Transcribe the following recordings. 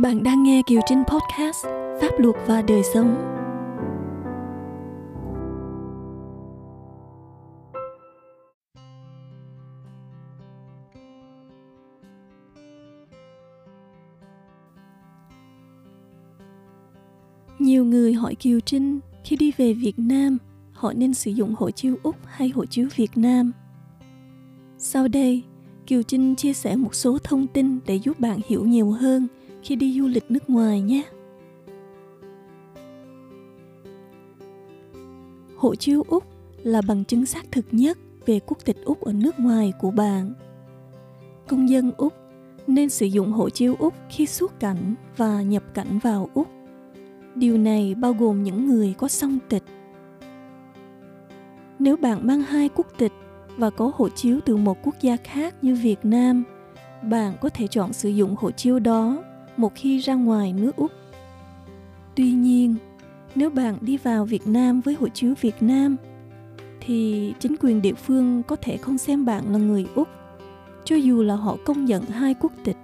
Bạn đang nghe Kiều Trinh Podcast Pháp luật và đời sống. Nhiều người hỏi Kiều Trinh khi đi về Việt Nam họ nên sử dụng hộ chiếu Úc hay hộ chiếu Việt Nam. Sau đây, Kiều Trinh chia sẻ một số thông tin để giúp bạn hiểu nhiều hơn khi đi du lịch nước ngoài nhé. Hộ chiếu Úc là bằng chứng xác thực nhất về quốc tịch Úc ở nước ngoài của bạn. Công dân Úc nên sử dụng hộ chiếu Úc khi xuất cảnh và nhập cảnh vào Úc. Điều này bao gồm những người có song tịch. Nếu bạn mang hai quốc tịch và có hộ chiếu từ một quốc gia khác như Việt Nam, bạn có thể chọn sử dụng hộ chiếu đó một khi ra ngoài nước Úc. Tuy nhiên, nếu bạn đi vào Việt Nam với hộ chiếu Việt Nam, thì chính quyền địa phương có thể không xem bạn là người Úc, cho dù là họ công nhận hai quốc tịch.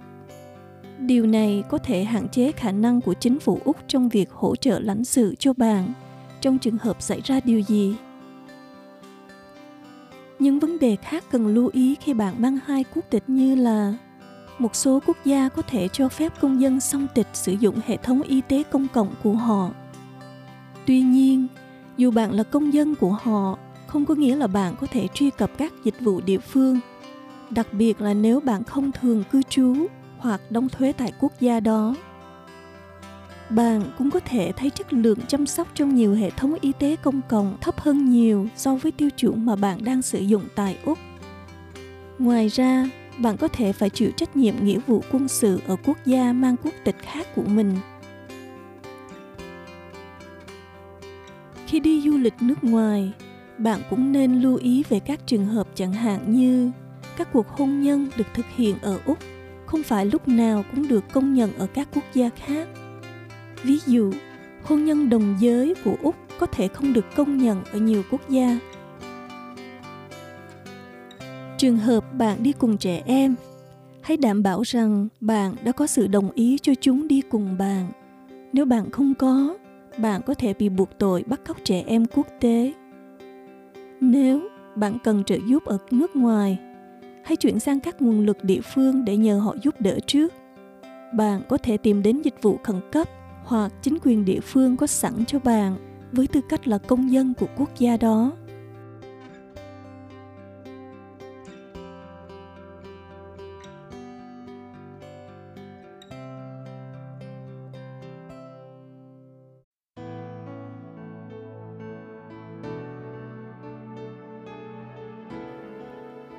Điều này có thể hạn chế khả năng của chính phủ Úc trong việc hỗ trợ lãnh sự cho bạn trong trường hợp xảy ra điều gì. Những vấn đề khác cần lưu ý khi bạn mang hai quốc tịch như là: một số quốc gia có thể cho phép công dân song tịch sử dụng hệ thống y tế công cộng của họ. Tuy nhiên, dù bạn là công dân của họ, không có nghĩa là bạn có thể truy cập các dịch vụ địa phương, đặc biệt là nếu bạn không thường cư trú hoặc đóng thuế tại quốc gia đó. Bạn cũng có thể thấy chất lượng chăm sóc trong nhiều hệ thống y tế công cộng thấp hơn nhiều so với tiêu chuẩn mà bạn đang sử dụng tại Úc. Ngoài ra, bạn có thể phải chịu trách nhiệm nghĩa vụ quân sự ở quốc gia mang quốc tịch khác của mình. Khi đi du lịch nước ngoài, bạn cũng nên lưu ý về các trường hợp chẳng hạn như các cuộc hôn nhân được thực hiện ở Úc không phải lúc nào cũng được công nhận ở các quốc gia khác. Ví dụ, hôn nhân đồng giới của Úc có thể không được công nhận ở nhiều quốc gia. Trường hợp bạn đi cùng trẻ em, hãy đảm bảo rằng bạn đã có sự đồng ý cho chúng đi cùng bạn. Nếu bạn không có, bạn có thể bị buộc tội bắt cóc trẻ em quốc tế. Nếu bạn cần trợ giúp ở nước ngoài, hãy chuyển sang các nguồn lực địa phương để nhờ họ giúp đỡ trước. Bạn có thể tìm đến dịch vụ khẩn cấp hoặc chính quyền địa phương có sẵn cho bạn với tư cách là công dân của quốc gia đó.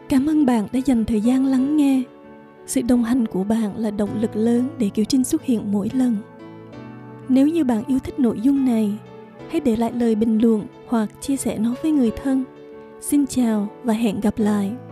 Cảm ơn bạn đã dành thời gian lắng nghe. Sự đồng hành của bạn là động lực lớn để Kiều Trinh xuất hiện mỗi lần. Nếu như bạn yêu thích nội dung này, hãy để lại lời bình luận hoặc chia sẻ nó với người thân. Xin chào và hẹn gặp lại!